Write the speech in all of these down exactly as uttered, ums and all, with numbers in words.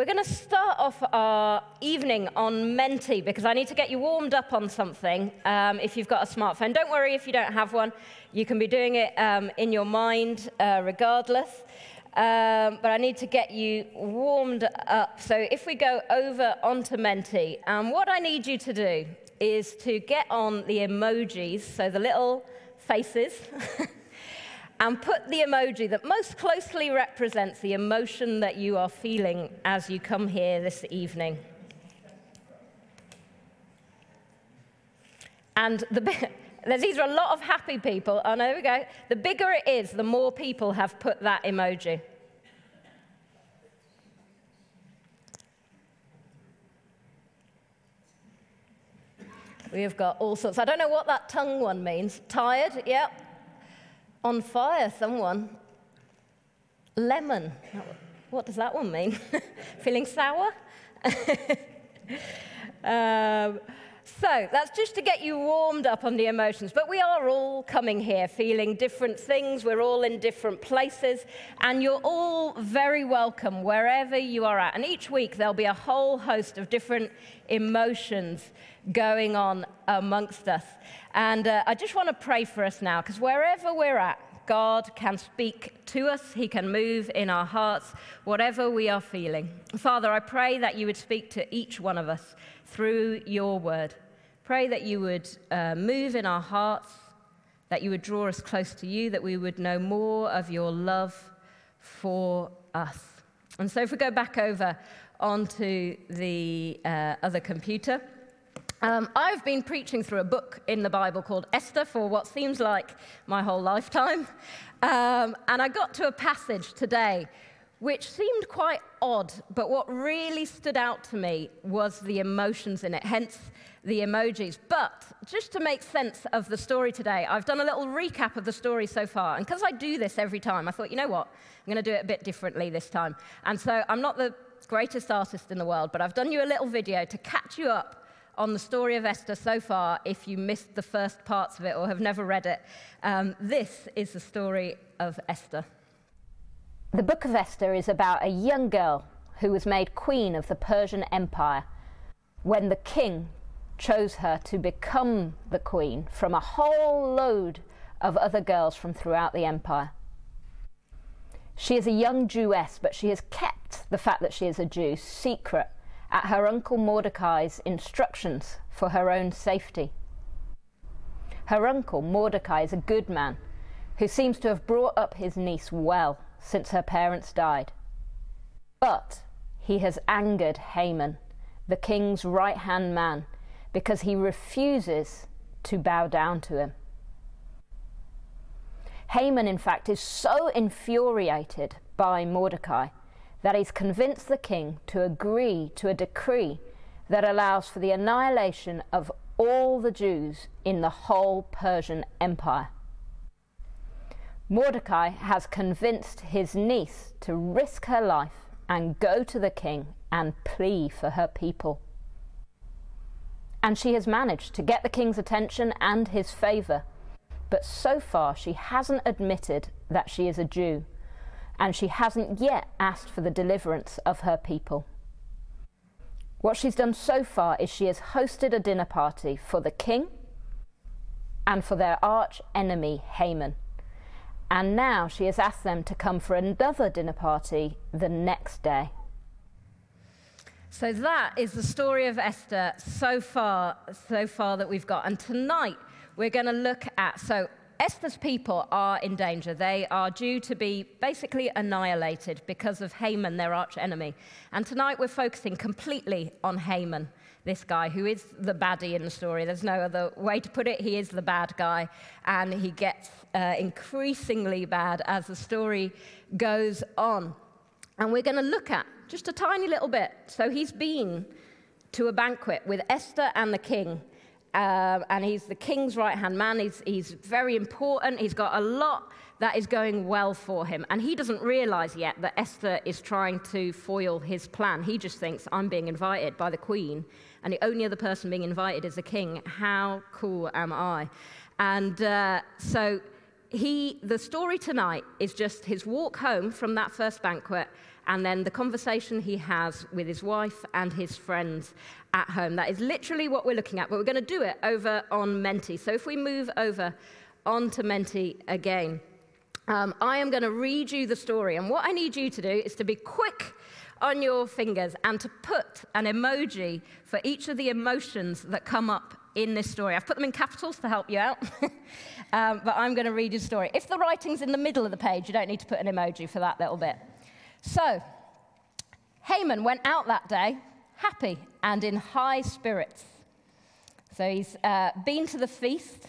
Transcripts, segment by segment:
We're going to start off our evening on Menti, because I need to get you warmed up on something um, if you've got a smartphone. Don't worry if you don't have one. You can be doing it um, in your mind uh, regardless. Um, but I need to get you warmed up. So if we go over onto Menti, um, what I need you to do is to get on the emojis, so the little faces, and put the emoji that most closely represents the emotion that you are feeling as you come here this evening. And the bit... These are a lot of happy people. Oh, no, there we go. The bigger it is, the more people have put that emoji. We have got all sorts. I don't know what that tongue one means. Tired, yep. On fire, someone. Lemon. What does that one mean? Feeling sour? um... So that's just to get you warmed up on the emotions. But we are all coming here feeling different things. We're all in different places. And you're all very welcome wherever you are at. And each week there'll be a whole host of different emotions going on amongst us. And uh, I just want to pray for us now, because wherever we're at, God can speak to us. He can move in our hearts, whatever we are feeling. Father, I pray that you would speak to each one of us through your word. Pray that you would uh, move in our hearts, that you would draw us close to you, that we would know more of your love for us. And so if we go back over onto the uh, other computer, Um, I've been preaching through a book in the Bible called Esther for what seems like my whole lifetime. Um, and I got to a passage today which seemed quite odd, but what really stood out to me was the emotions in it, hence the emojis. But just to make sense of the story today, I've done a little recap of the story so far. And because I do this every time, I thought, you know what? I'm going to do it a bit differently this time. And so I'm not the greatest artist in the world, but I've done you a little video to catch you up on the story of Esther so far, if you missed the first parts of it or have never read it. Um, this is the story of Esther. The book of Esther is about a young girl who was made queen of the Persian Empire when the king chose her to become the queen from a whole load of other girls from throughout the empire. She is a young Jewess, but she has kept the fact that she is a Jew secret at her uncle Mordecai's instructions for her own safety. Her uncle Mordecai is a good man who seems to have brought up his niece well since her parents died. But he has angered Haman, the king's right-hand man, because he refuses to bow down to him. Haman, in fact, is so infuriated by Mordecai that he's convinced the king to agree to a decree that allows for the annihilation of all the Jews in the whole Persian Empire. Mordecai has convinced his niece to risk her life and go to the king and plead for her people. And she has managed to get the king's attention and his favour, but so far she hasn't admitted that she is a Jew, and she hasn't yet asked for the deliverance of her people. What she's done so far is she has hosted a dinner party for the king and for their arch enemy, Haman. And now she has asked them to come for another dinner party the next day. So that is the story of Esther so far, so far that we've got. And tonight we're going to look at... so. Esther's people are in danger. They are due to be basically annihilated because of Haman, their archenemy. And tonight we're focusing completely on Haman, this guy who is the baddie in the story. There's no other way to put it. He is the bad guy, and he gets uh, increasingly bad as the story goes on. And we're going to look at just a tiny little bit. So he's been to a banquet with Esther and the king. Uh, and he's the king's right-hand man. He's, he's very important. He's got a lot that is going well for him. And he doesn't realize yet that Esther is trying to foil his plan. He just thinks, I'm being invited by the queen, and the only other person being invited is the king. How cool am I? And uh, so he, the story tonight is just his walk home from that first banquet and then the conversation he has with his wife and his friends at home. That is literally what we're looking at, but we're going to do it over on Menti. So if we move over onto Menti again, um, I am going to read you the story. And what I need you to do is to be quick on your fingers and to put an emoji for each of the emotions that come up in this story. I've put them in capitals to help you out, um, but I'm going to read your story. If the writing's in the middle of the page, you don't need to put an emoji for that little bit. So, Haman went out that day, happy and in high spirits. So he's uh, been to the feast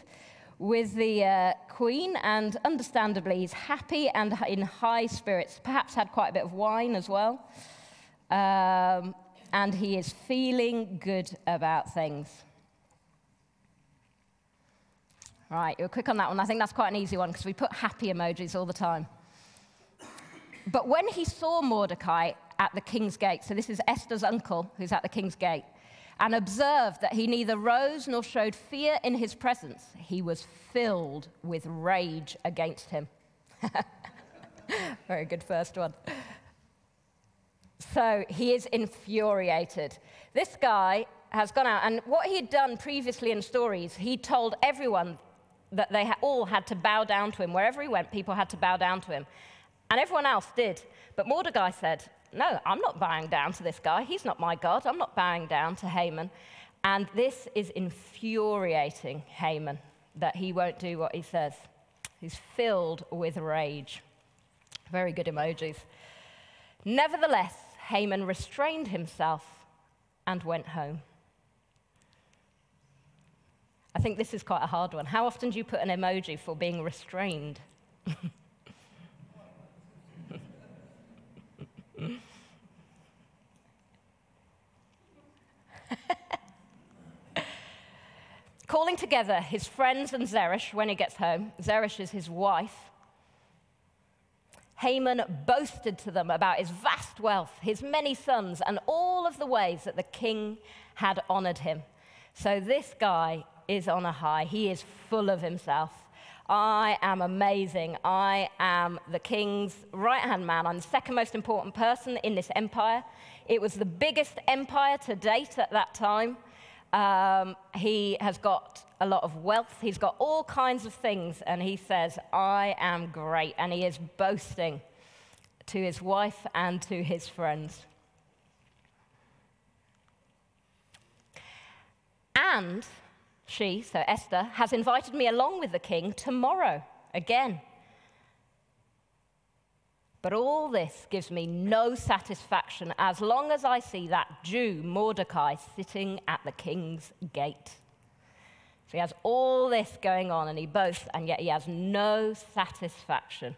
with the uh, queen, and understandably, he's happy and in high spirits, perhaps had quite a bit of wine as well, um, and he is feeling good about things. All right, you're quick on that one. I think that's quite an easy one because we put happy emojis all the time. But when he saw Mordecai at the king's gate, so this is Esther's uncle who's at the king's gate, and observed that he neither rose nor showed fear in his presence, he was filled with rage against him. Very good first one. So he is infuriated. This guy has gone out, and what he had done previously in stories, he told everyone that they all had to bow down to him. Wherever he went, people had to bow down to him. And everyone else did. But Mordecai said, no, I'm not bowing down to this guy. He's not my God. I'm not bowing down to Haman. And this is infuriating Haman, that he won't do what he says. He's filled with rage. Very good emojis. Nevertheless, Haman restrained himself and went home. I think this is quite a hard one. How often do you put an emoji for being restrained? Calling together his friends and Zeresh when he gets home, Zeresh is his wife, Haman boasted to them about his vast wealth, his many sons, and all of the ways that the king had honored him. So this guy is on a high. He is full of himself. I am amazing. I am the king's right-hand man. I'm the second most important person in this empire. It was the biggest empire to date at that time. Um, he has got a lot of wealth. He's got all kinds of things. And he says, I am great. And he is boasting to his wife and to his friends. And she, so Esther, has invited me along with the king tomorrow again. But all this gives me no satisfaction as long as I see that Jew, Mordecai, sitting at the king's gate. So he has all this going on and he boasts, and yet he has no satisfaction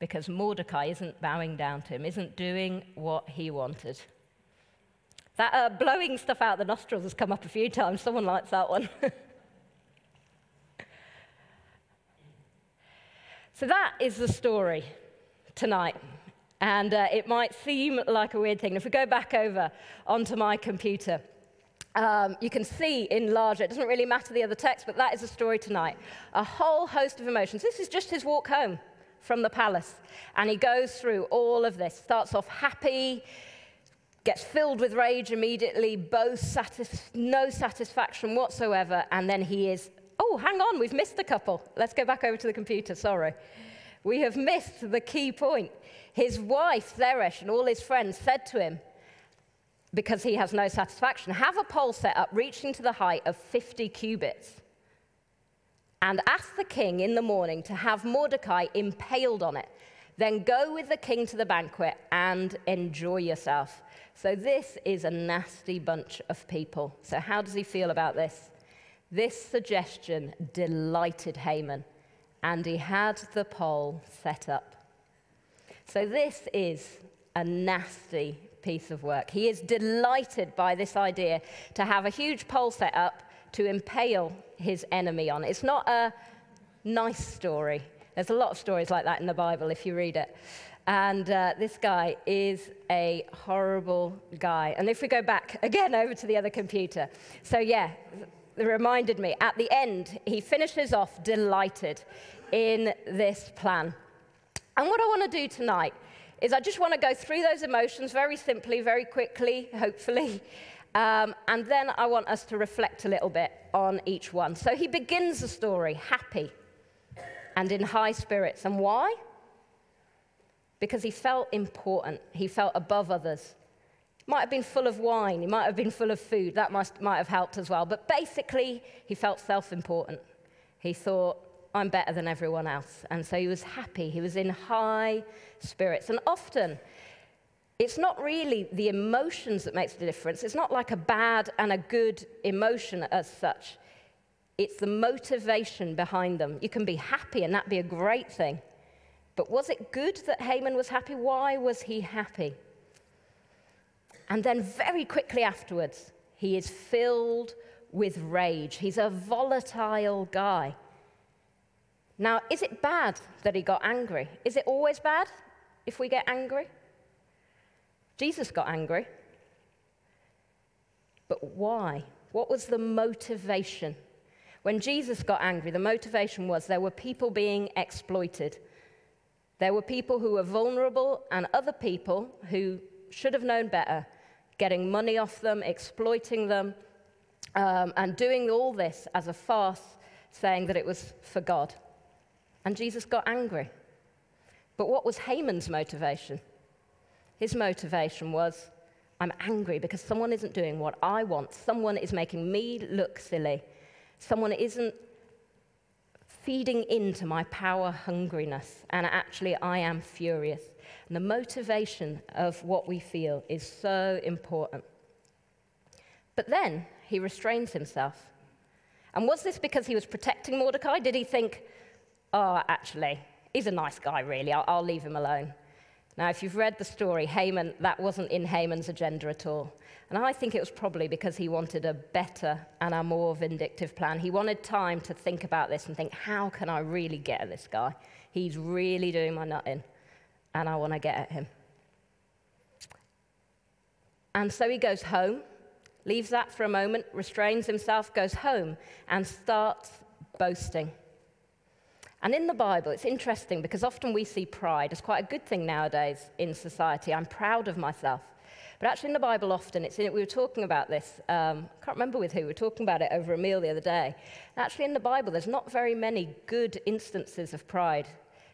because Mordecai isn't bowing down to him, isn't doing what he wanted. That uh, blowing stuff out the nostrils has come up a few times. Someone likes that one. So that is the story tonight, and uh, it might seem like a weird thing. If we go back over onto my computer, um, you can see in larger, it doesn't really matter the other text, but that is the story tonight. A whole host of emotions. This is just his walk home from the palace, and he goes through all of this. Starts off happy, gets filled with rage immediately, boasts, satis- no satisfaction whatsoever, and then he is, oh, hang on, we've missed a couple. Let's go back over to the computer, sorry. We have missed the key point. His wife, Zeresh, and all his friends said to him, because he has no satisfaction, have a pole set up reaching to the height of fifty cubits, and ask the king in the morning to have Mordecai impaled on it. Then go with the king to the banquet and enjoy yourself. So this is a nasty bunch of people. So how does he feel about this? This suggestion delighted Haman, and he had the pole set up. So this is a nasty piece of work. He is delighted by this idea to have a huge pole set up to impale his enemy on. It's not a nice story. There's a lot of stories like that in the Bible if you read it. And uh, this guy is a horrible guy. And if we go back again over to the other computer. So yeah, it reminded me. At the end, he finishes off delighted in this plan. And what I want to do tonight is I just want to go through those emotions very simply, very quickly, hopefully, um, and then I want us to reflect a little bit on each one. So he begins the story happy and in high spirits. And why? Because he felt important. He felt above others. Might have been full of wine. He might have been full of food. That must, might have helped as well. But basically, he felt self-important. He thought, I'm better than everyone else. And so he was happy. He was in high spirits. And often, it's not really the emotions that makes the difference. It's not like a bad and a good emotion as such. It's the motivation behind them. You can be happy, and that'd be a great thing. But was it good that Haman was happy? Why was he happy? And then very quickly afterwards, he is filled with rage. He's a volatile guy. Now, is it bad that he got angry? Is it always bad if we get angry? Jesus got angry. But why? What was the motivation? When Jesus got angry, the motivation was there were people being exploited. There were people who were vulnerable and other people who should have known better, getting money off them, exploiting them, um, and doing all this as a farce, saying that it was for God. And Jesus got angry. But what was Haman's motivation? His motivation was, I'm angry because someone isn't doing what I want. Someone is making me look silly. Someone isn't feeding into my power hungriness. And actually, I am furious. And the motivation of what we feel is so important. But then he restrains himself. And was this because he was protecting Mordecai? Did he think, oh, actually, he's a nice guy, really. I'll, I'll leave him alone. Now, if you've read the story, Haman, that wasn't in Haman's agenda at all. And I think it was probably because he wanted a better and a more vindictive plan. He wanted time to think about this and think, how can I really get at this guy? He's really doing my nut in, and I want to get at him. And so he goes home, leaves that for a moment, restrains himself, goes home, and starts boasting. And in the Bible, it's interesting because often we see pride as quite a good thing nowadays in society. I'm proud of myself. But actually in the Bible often, it's in, we were talking about this, um, I can't remember with who, we were talking about it over a meal the other day. And actually in the Bible, there's not very many good instances of pride.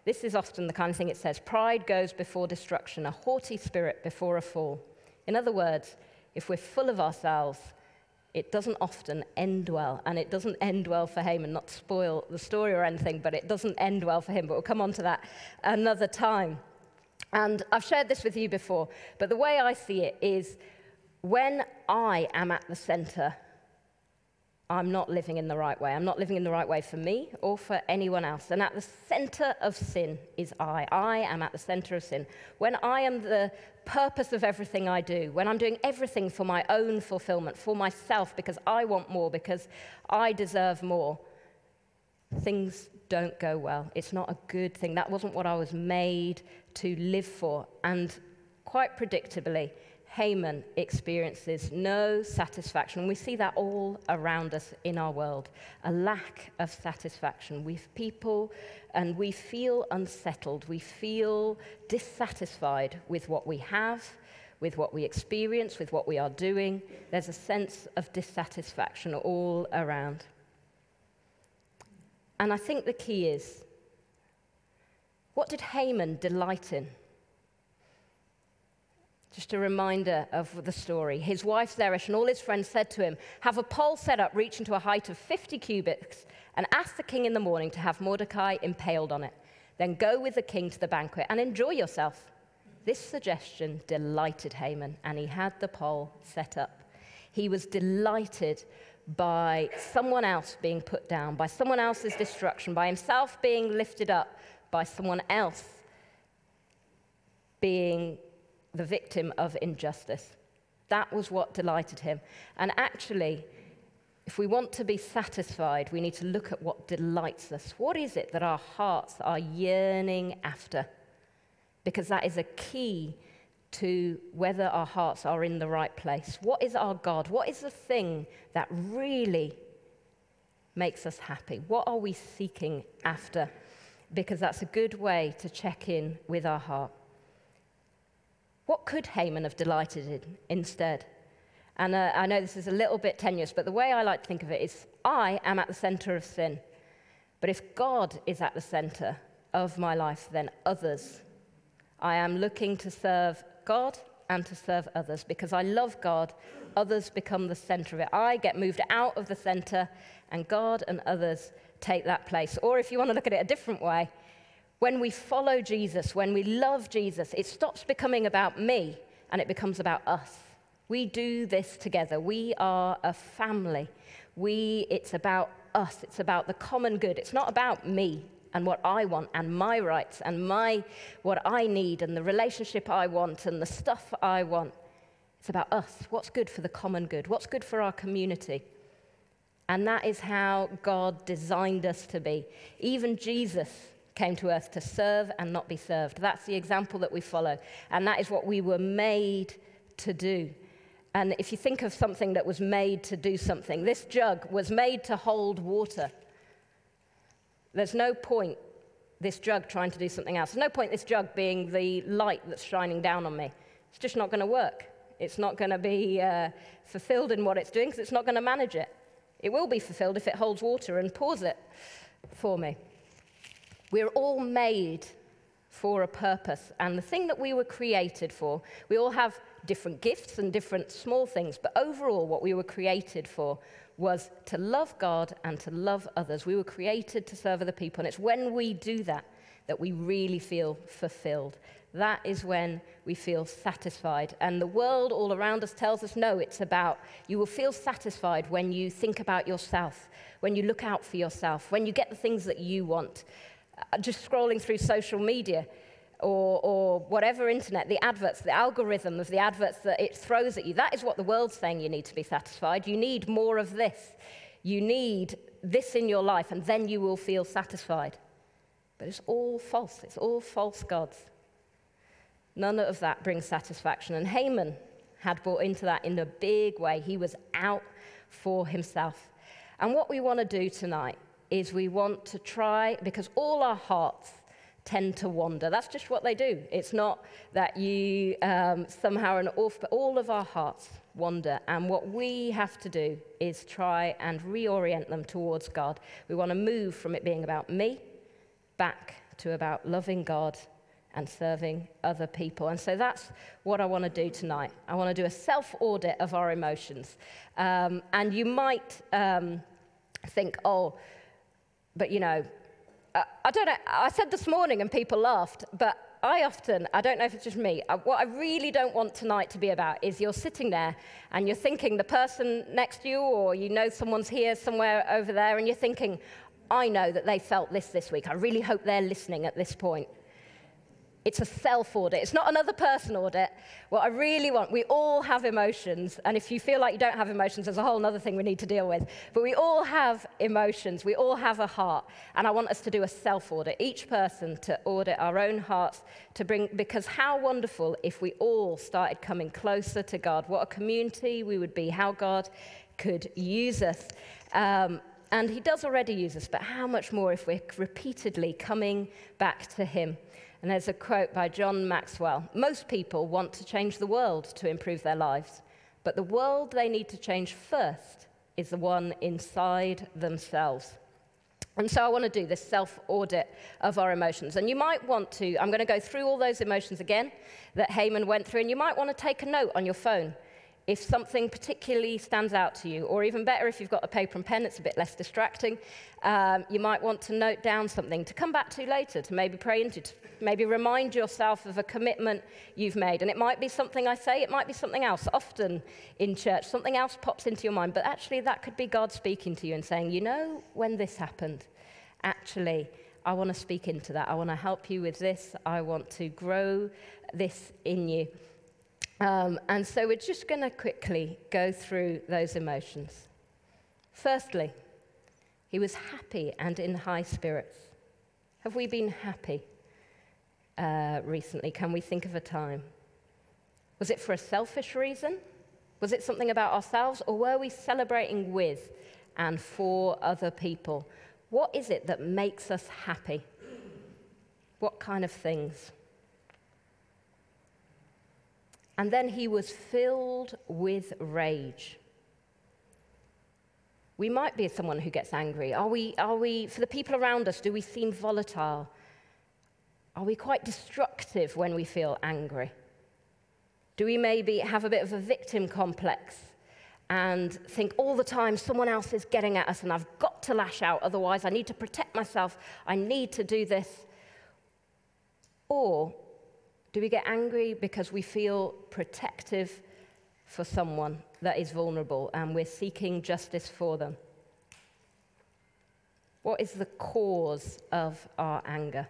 This is often the kind of thing it says, pride goes before destruction, a haughty spirit before a fall. In other words, if we're full of ourselves, it doesn't often end well, and it doesn't end well for Haman, not to spoil the story or anything, but it doesn't end well for him, but we'll come on to that another time. And I've shared this with you before, but the way I see it is when I am at the center, I'm not living in the right way. I'm not living in the right way for me or for anyone else. And at the center of sin is I. I am at the center of sin. When I am the purpose of everything I do, when I'm doing everything for my own fulfillment, for myself, because I want more, because I deserve more, things don't go well. It's not a good thing. That wasn't what I was made to live for. And quite predictably, Haman experiences no satisfaction. And we see that all around us in our world, a lack of satisfaction. We've people, and we feel unsettled. We feel dissatisfied with what we have, with what we experience, with what we are doing. There's a sense of dissatisfaction all around. And I think the key is, what did Haman delight in? Just a reminder of the story. His wife Zeresh and all his friends said to him, have a pole set up reaching to a height of fifty cubits and ask the king in the morning to have Mordecai impaled on it. Then go with the king to the banquet and enjoy yourself. This suggestion delighted Haman, and he had the pole set up. He was delighted by someone else being put down, by someone else's destruction, by himself being lifted up, by someone else being the victim of injustice. That was what delighted him. And actually, if we want to be satisfied, we need to look at what delights us. What is it that our hearts are yearning after? Because that is a key to whether our hearts are in the right place. What is our God? What is the thing that really makes us happy? What are we seeking after? Because that's a good way to check in with our heart. What could Haman have delighted in instead? And uh, I know this is a little bit tenuous, but the way I like to think of it is, I am at the center of sin. But if God is at the center of my life, then others. I am looking to serve God and to serve others. Because I love God, others become the center of it. I get moved out of the center, and God and others take that place. Or if you want to look at it a different way, when we follow Jesus, when we love Jesus, it stops becoming about me, and it becomes about us. We do this together. We are a family. We, it's about us. It's about the common good. It's not about me and what I want and my rights and my what I need and the relationship I want and the stuff I want. It's about us. What's good for the common good? What's good for our community? And that is how God designed us to be. Even Jesus came to earth to serve and not be served. That's the example that we follow. And that is what we were made to do. And if you think of something that was made to do something, this jug was made to hold water. There's no point this jug trying to do something else. There's no point this jug being the light that's shining down on me. It's just not going to work. It's not going to be uh, fulfilled in what it's doing, because it's not going to manage it. It will be fulfilled if it holds water and pours it for me. We're all made for a purpose. And the thing that we were created for, we all have different gifts and different small things, but overall what we were created for was to love God and to love others. We were created to serve other people, and it's when we do that that we really feel fulfilled. That is when we feel satisfied. And the world all around us tells us, no, it's about, you will feel satisfied when you think about yourself, when you look out for yourself, when you get the things that you want. Just scrolling through social media, Or, or whatever internet, the adverts, the algorithm of the adverts that it throws at you, that is what the world's saying you need to be satisfied. You need more of this. You need this in your life, and then you will feel satisfied. But it's all false. It's all false gods. None of that brings satisfaction. And Haman had bought into that in a big way. He was out for himself. And what we want to do tonight is we want to try, because all our hearts tend to wander. That's just what they do. It's not that you um, somehow are an orphan, but all of our hearts wander. And what we have to do is try and reorient them towards God. We want to move from it being about me back to about loving God and serving other people. And so that's what I want to do tonight. I want to do a self-audit of our emotions. Um, and you might um, think, oh, but you know, I don't know, I said this morning and people laughed, but I often, I don't know if it's just me, what I really don't want tonight to be about is you're sitting there and you're thinking the person next to you, or you know someone's here somewhere over there, and you're thinking, I know that they felt this this week. I really hope they're listening at this point. It's a self-audit. It's not another person audit. What I really want, we all have emotions. And if you feel like you don't have emotions, there's a whole other thing we need to deal with. But we all have emotions. We all have a heart. And I want us to do a self-audit, each person to audit our own hearts, to bring, because how wonderful if we all started coming closer to God. What a community we would be, how God could use us. Um, and he does already use us, but how much more if we're repeatedly coming back to him. And there's a quote by John Maxwell. Most people want to change the world to improve their lives, but the world they need to change first is the one inside themselves. And so I want to do this self-audit of our emotions. And you might want to, I'm going to go through all those emotions again that Haman went through, and you might want to take a note on your phone if something particularly stands out to you, or even better, if you've got a paper and pen, it's a bit less distracting. Um, you might want to note down something to come back to later, to maybe pray into, to maybe remind yourself of a commitment you've made. And it might be something I say, it might be something else. Often in church, something else pops into your mind, but actually that could be God speaking to you and saying, you know, when this happened, actually, I want to speak into that. I want to help you with this. I want to grow this in you. Um, and so we're just going to quickly go through those emotions. Firstly, he was happy and in high spirits. Have we been happy uh, recently? Can we think of a time? Was it for a selfish reason? Was it something about ourselves? Or were we celebrating with and for other people? What is it that makes us happy? What kind of things? and then he was filled with rage. We might be someone who gets angry. Are we, are we, for the people around us, do we seem volatile? Are we quite destructive when we feel angry? Do we maybe have a bit of a victim complex and think all the time someone else is getting at us and I've got to lash out, otherwise I need to protect myself, I need to do this? Or do we get angry because we feel protective for someone that is vulnerable and we're seeking justice for them? What is the cause of our anger?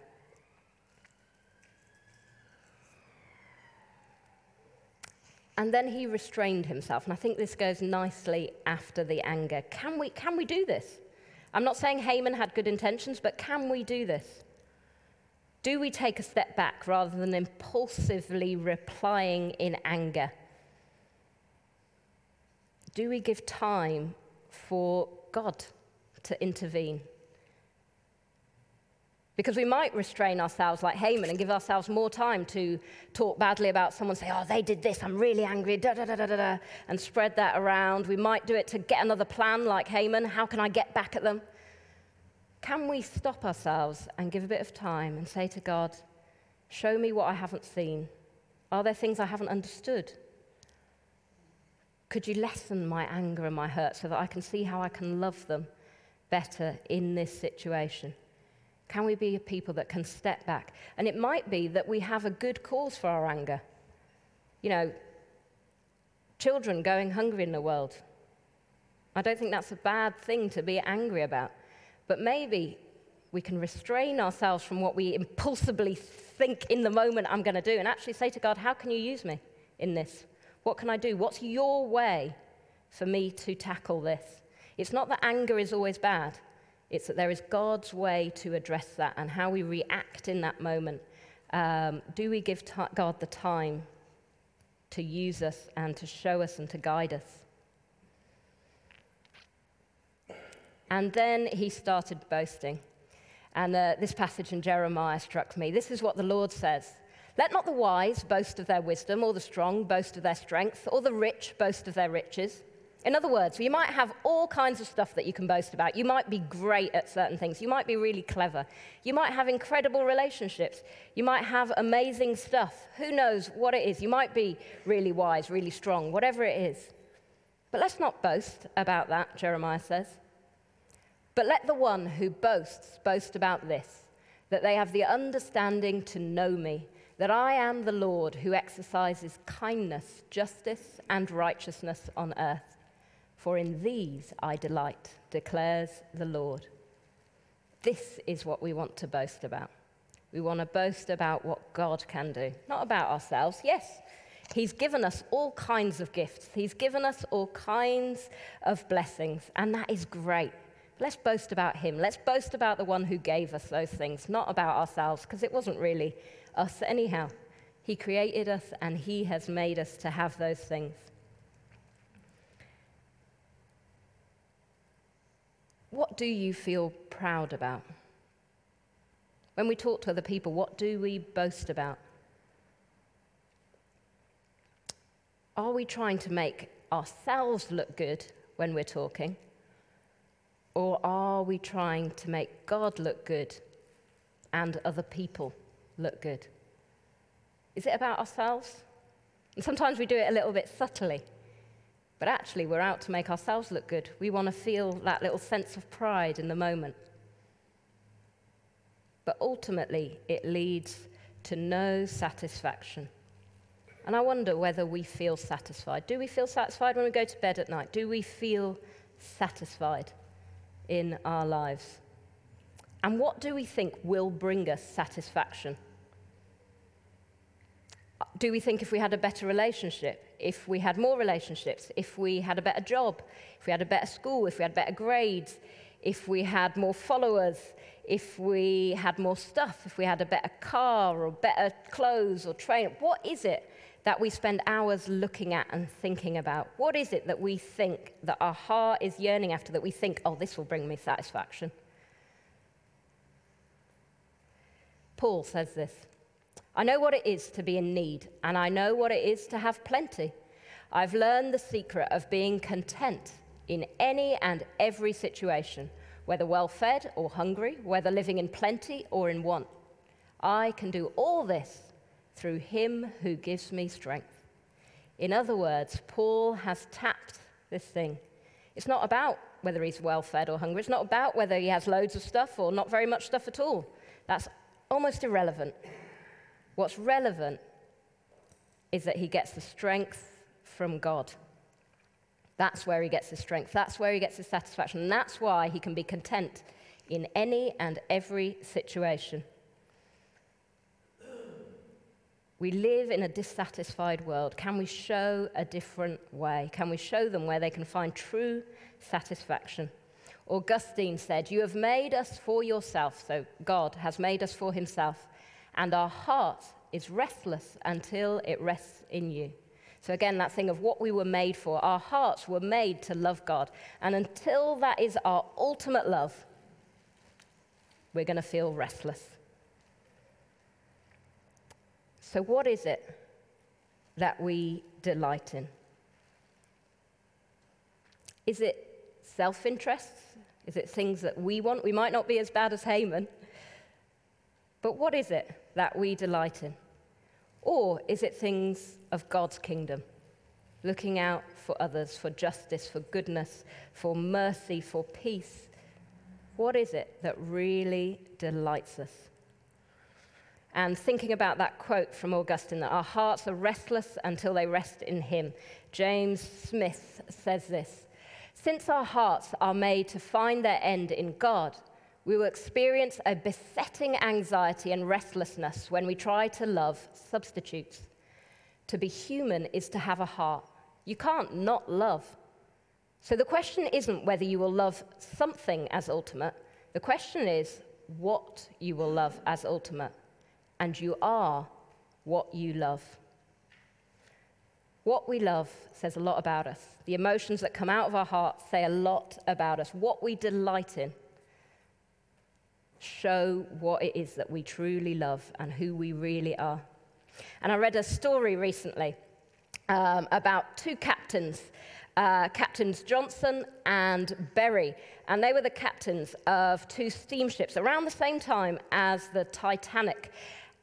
And then he restrained himself, and I think this goes nicely after the anger. Can we, can we do this? I'm not saying Haman had good intentions, but can we do this? Do we take a step back rather than impulsively replying in anger? Do we give time for God to intervene? Because we might restrain ourselves like Haman and give ourselves more time to talk badly about someone, say, oh, they did this, I'm really angry, da da da da da, and spread that around. We might do it to get another plan like Haman. How can I get back at them? Can we stop ourselves and give a bit of time and say to God, show me what I haven't seen? Are there things I haven't understood? Could you lessen my anger and my hurt so that I can see how I can love them better in this situation? Can we be a people that can step back? And it might be that we have a good cause for our anger. You know, children going hungry in the world. I don't think that's a bad thing to be angry about. But maybe we can restrain ourselves from what we impulsively think in the moment I'm going to do and actually say to God, how can you use me in this? What can I do? What's your way for me to tackle this? It's not that anger is always bad. It's that there is God's way to address that and how we react in that moment. Um, do we give ta- God the time to use us and to show us and to guide us? And then he started boasting. And uh, this passage in Jeremiah struck me. This is what the Lord says. Let not the wise boast of their wisdom, or the strong boast of their strength, or the rich boast of their riches. In other words, you might have all kinds of stuff that you can boast about. You might be great at certain things. You might be really clever. You might have incredible relationships. You might have amazing stuff. Who knows what it is? You might be really wise, really strong, whatever it is. But let's not boast about that, Jeremiah says. But let the one who boasts boast about this, that they have the understanding to know me, that I am the Lord who exercises kindness, justice, and righteousness on earth. For in these I delight, declares the Lord. This is what we want to boast about. We want to boast about what God can do, not about ourselves. Yes, he's given us all kinds of gifts. He's given us all kinds of blessings, and that is great. Let's boast about him. Let's boast about the one who gave us those things, not about ourselves, because it wasn't really us anyhow. He created us, and he has made us to have those things. What do you feel proud about? When we talk to other people, what do we boast about? Are we trying to make ourselves look good when we're talking? Or are we trying to make God look good and other people look good? Is it about ourselves? And sometimes we do it a little bit subtly. But actually, we're out to make ourselves look good. We want to feel that little sense of pride in the moment. But ultimately, it leads to no satisfaction. And I wonder whether we feel satisfied. Do we feel satisfied when we go to bed at night? Do we feel satisfied in our lives? And what do we think will bring us satisfaction? Do we think if we had a better relationship, if we had more relationships, if we had a better job, if we had a better school, if we had better grades, if we had more followers, if we had more stuff, if we had a better car or better clothes or train, what is it that we spend hours looking at and thinking about? What is it that we think that our heart is yearning after, that we think, oh, this will bring me satisfaction? Paul says this. I know what it is to be in need, and I know what it is to have plenty. I've learned the secret of being content in any and every situation, whether well-fed or hungry, whether living in plenty or in want. I can do all this through him who gives me strength. In other words, Paul has tapped this thing. It's not about whether he's well-fed or hungry. It's not about whether he has loads of stuff or not very much stuff at all. That's almost irrelevant. What's relevant is that he gets the strength from God. That's where he gets his strength. That's where he gets his satisfaction. And that's why he can be content in any and every situation. We live in a dissatisfied world. Can we show a different way? Can we show them where they can find true satisfaction? Augustine said, "You have made us for yourself," so God has made us for himself, "and our heart is restless until it rests in you." So again, that thing of what we were made for. Our hearts were made to love God. And until that is our ultimate love, we're going to feel restless. So what is it that we delight in? Is it self-interest? Is it things that we want? We might not be as bad as Haman, but what is it that we delight in? Or is it things of God's kingdom? Looking out for others, for justice, for goodness, for mercy, for peace. What is it that really delights us? And thinking about that quote from Augustine, that our hearts are restless until they rest in him, James Smith says this: "Since our hearts are made to find their end in God, we will experience a besetting anxiety and restlessness when we try to love substitutes. To be human is to have a heart. You can't not love. So the question isn't whether you will love something as ultimate. The question is what you will love as ultimate. And you are what you love." What we love says a lot about us. The emotions that come out of our hearts say a lot about us. What we delight in show what it is that we truly love and who we really are. And I read a story recently um, about two captains, uh, Captains Johnson and Berry. And they were the captains of two steamships around the same time as the Titanic.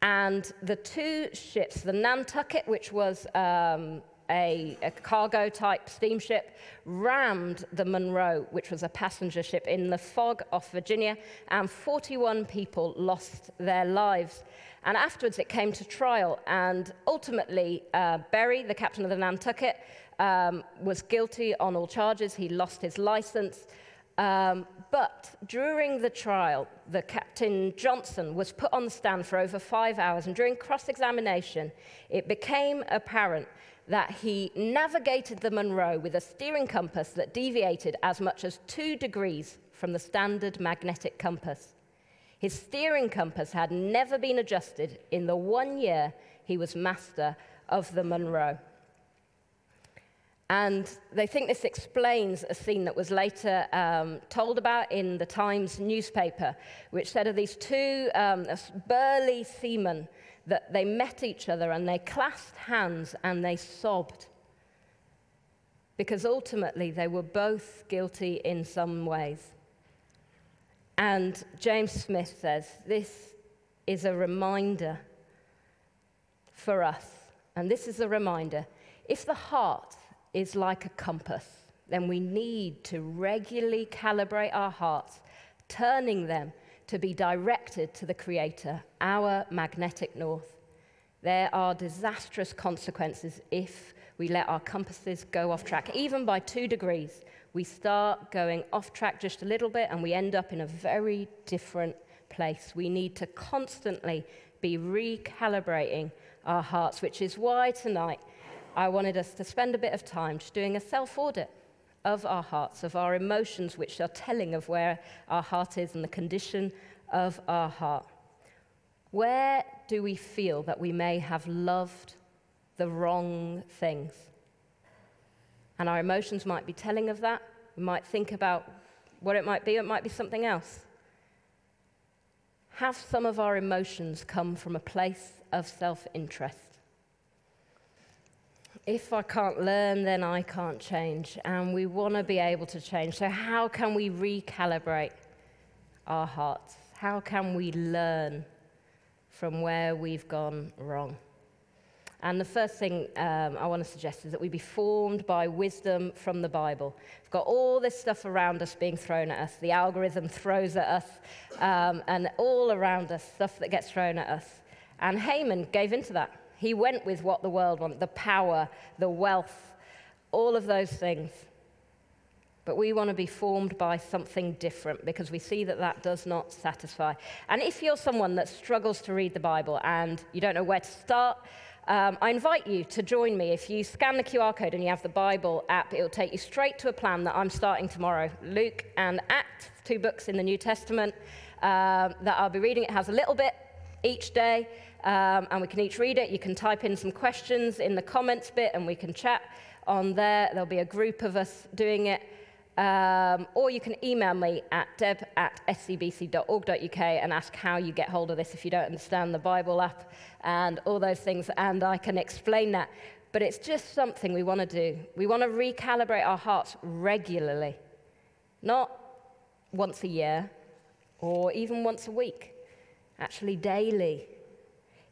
And the two ships, the Nantucket, which was um, a, a cargo-type steamship, rammed the Monroe, which was a passenger ship, in the fog off Virginia, and forty-one people lost their lives. And afterwards, it came to trial, and ultimately, uh, Berry, the captain of the Nantucket, um, was guilty on all charges. He lost his license. Um, but during the trial, the Captain Johnson was put on the stand for over five hours, and during cross-examination, it became apparent that he navigated the Monroe with a steering compass that deviated as much as two degrees from the standard magnetic compass. His steering compass had never been adjusted in the one year he was master of the Monroe. And they think this explains a scene that was later um, told about in the Times newspaper, which said of these two um, burly seamen that they met each other and they clasped hands and they sobbed, because ultimately they were both guilty in some ways. And James Smith says, this is a reminder for us, and this is a reminder. If the heart is like a compass, then we need to regularly calibrate our hearts, turning them to be directed to the Creator, our magnetic north. There are disastrous consequences if we let our compasses go off track. Even by two degrees, we start going off track just a little bit and we end up in a very different place. We need to constantly be recalibrating our hearts, which is why tonight I wanted us to spend a bit of time just doing a self-audit of our hearts, of our emotions, which are telling of where our heart is and the condition of our heart. Where do we feel that we may have loved the wrong things? And our emotions might be telling of that. We might think about what it might be. It might be something else. Have some of our emotions come from a place of self-interest. If I can't learn, then I can't change, and we want to be able to change. So how can we recalibrate our hearts? How can we learn from where we've gone wrong? And the first thing um, I want to suggest is that we be formed by wisdom from the Bible. We've got all this stuff around us being thrown at us. The algorithm throws at us, um, and all around us, stuff that gets thrown at us. And Haman gave into that. He went with what the world wanted, the power, the wealth, all of those things. But we want to be formed by something different, because we see that that does not satisfy. And if you're someone that struggles to read the Bible and you don't know where to start, Um, I invite you to join me. If you scan the Q R code and you have the Bible app, it will take you straight to a plan that I'm starting tomorrow, Luke and Acts, two books in the New Testament um, that I'll be reading. It has a little bit each day, um, and we can each read it. You can type in some questions in the comments bit, and we can chat on there. There'll be a group of us doing it. Um, or you can email me at deb at s c b c dot org dot u k and ask how you get hold of this if you don't understand the Bible app and all those things, and I can explain that. But it's just something we want to do. We want to recalibrate our hearts regularly, not once a year or even once a week, actually daily.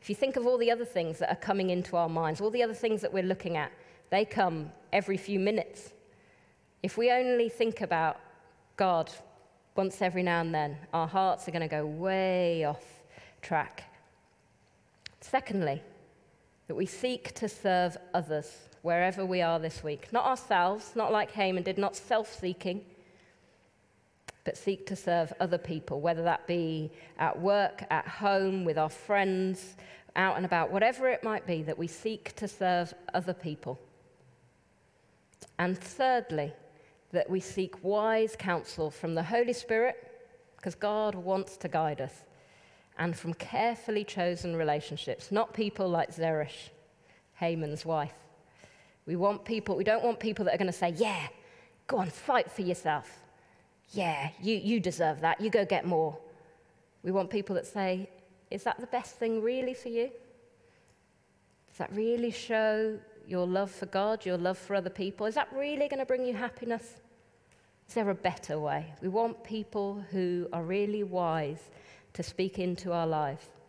If you think of all the other things that are coming into our minds, all the other things that we're looking at, they come every few minutes. If we only think about God once every now and then, our hearts are going to go way off track. Secondly, that we seek to serve others wherever we are this week. Not ourselves, not like Haman did, not self-seeking, but seek to serve other people, whether that be at work, at home, with our friends, out and about, whatever it might be, that we seek to serve other people. And thirdly, that we seek wise counsel from the Holy Spirit, because God wants to guide us, and from carefully chosen relationships, not people like Zeresh, Haman's wife. We want people, we don't want people that are going to say, yeah, go on, fight for yourself. Yeah, you, you deserve that. You go get more. We want people that say, is that the best thing really for you? Does that really show your love for God, your love for other people? Is that really going to bring you happiness? Is there a better way? We want people who are really wise to speak into our lives.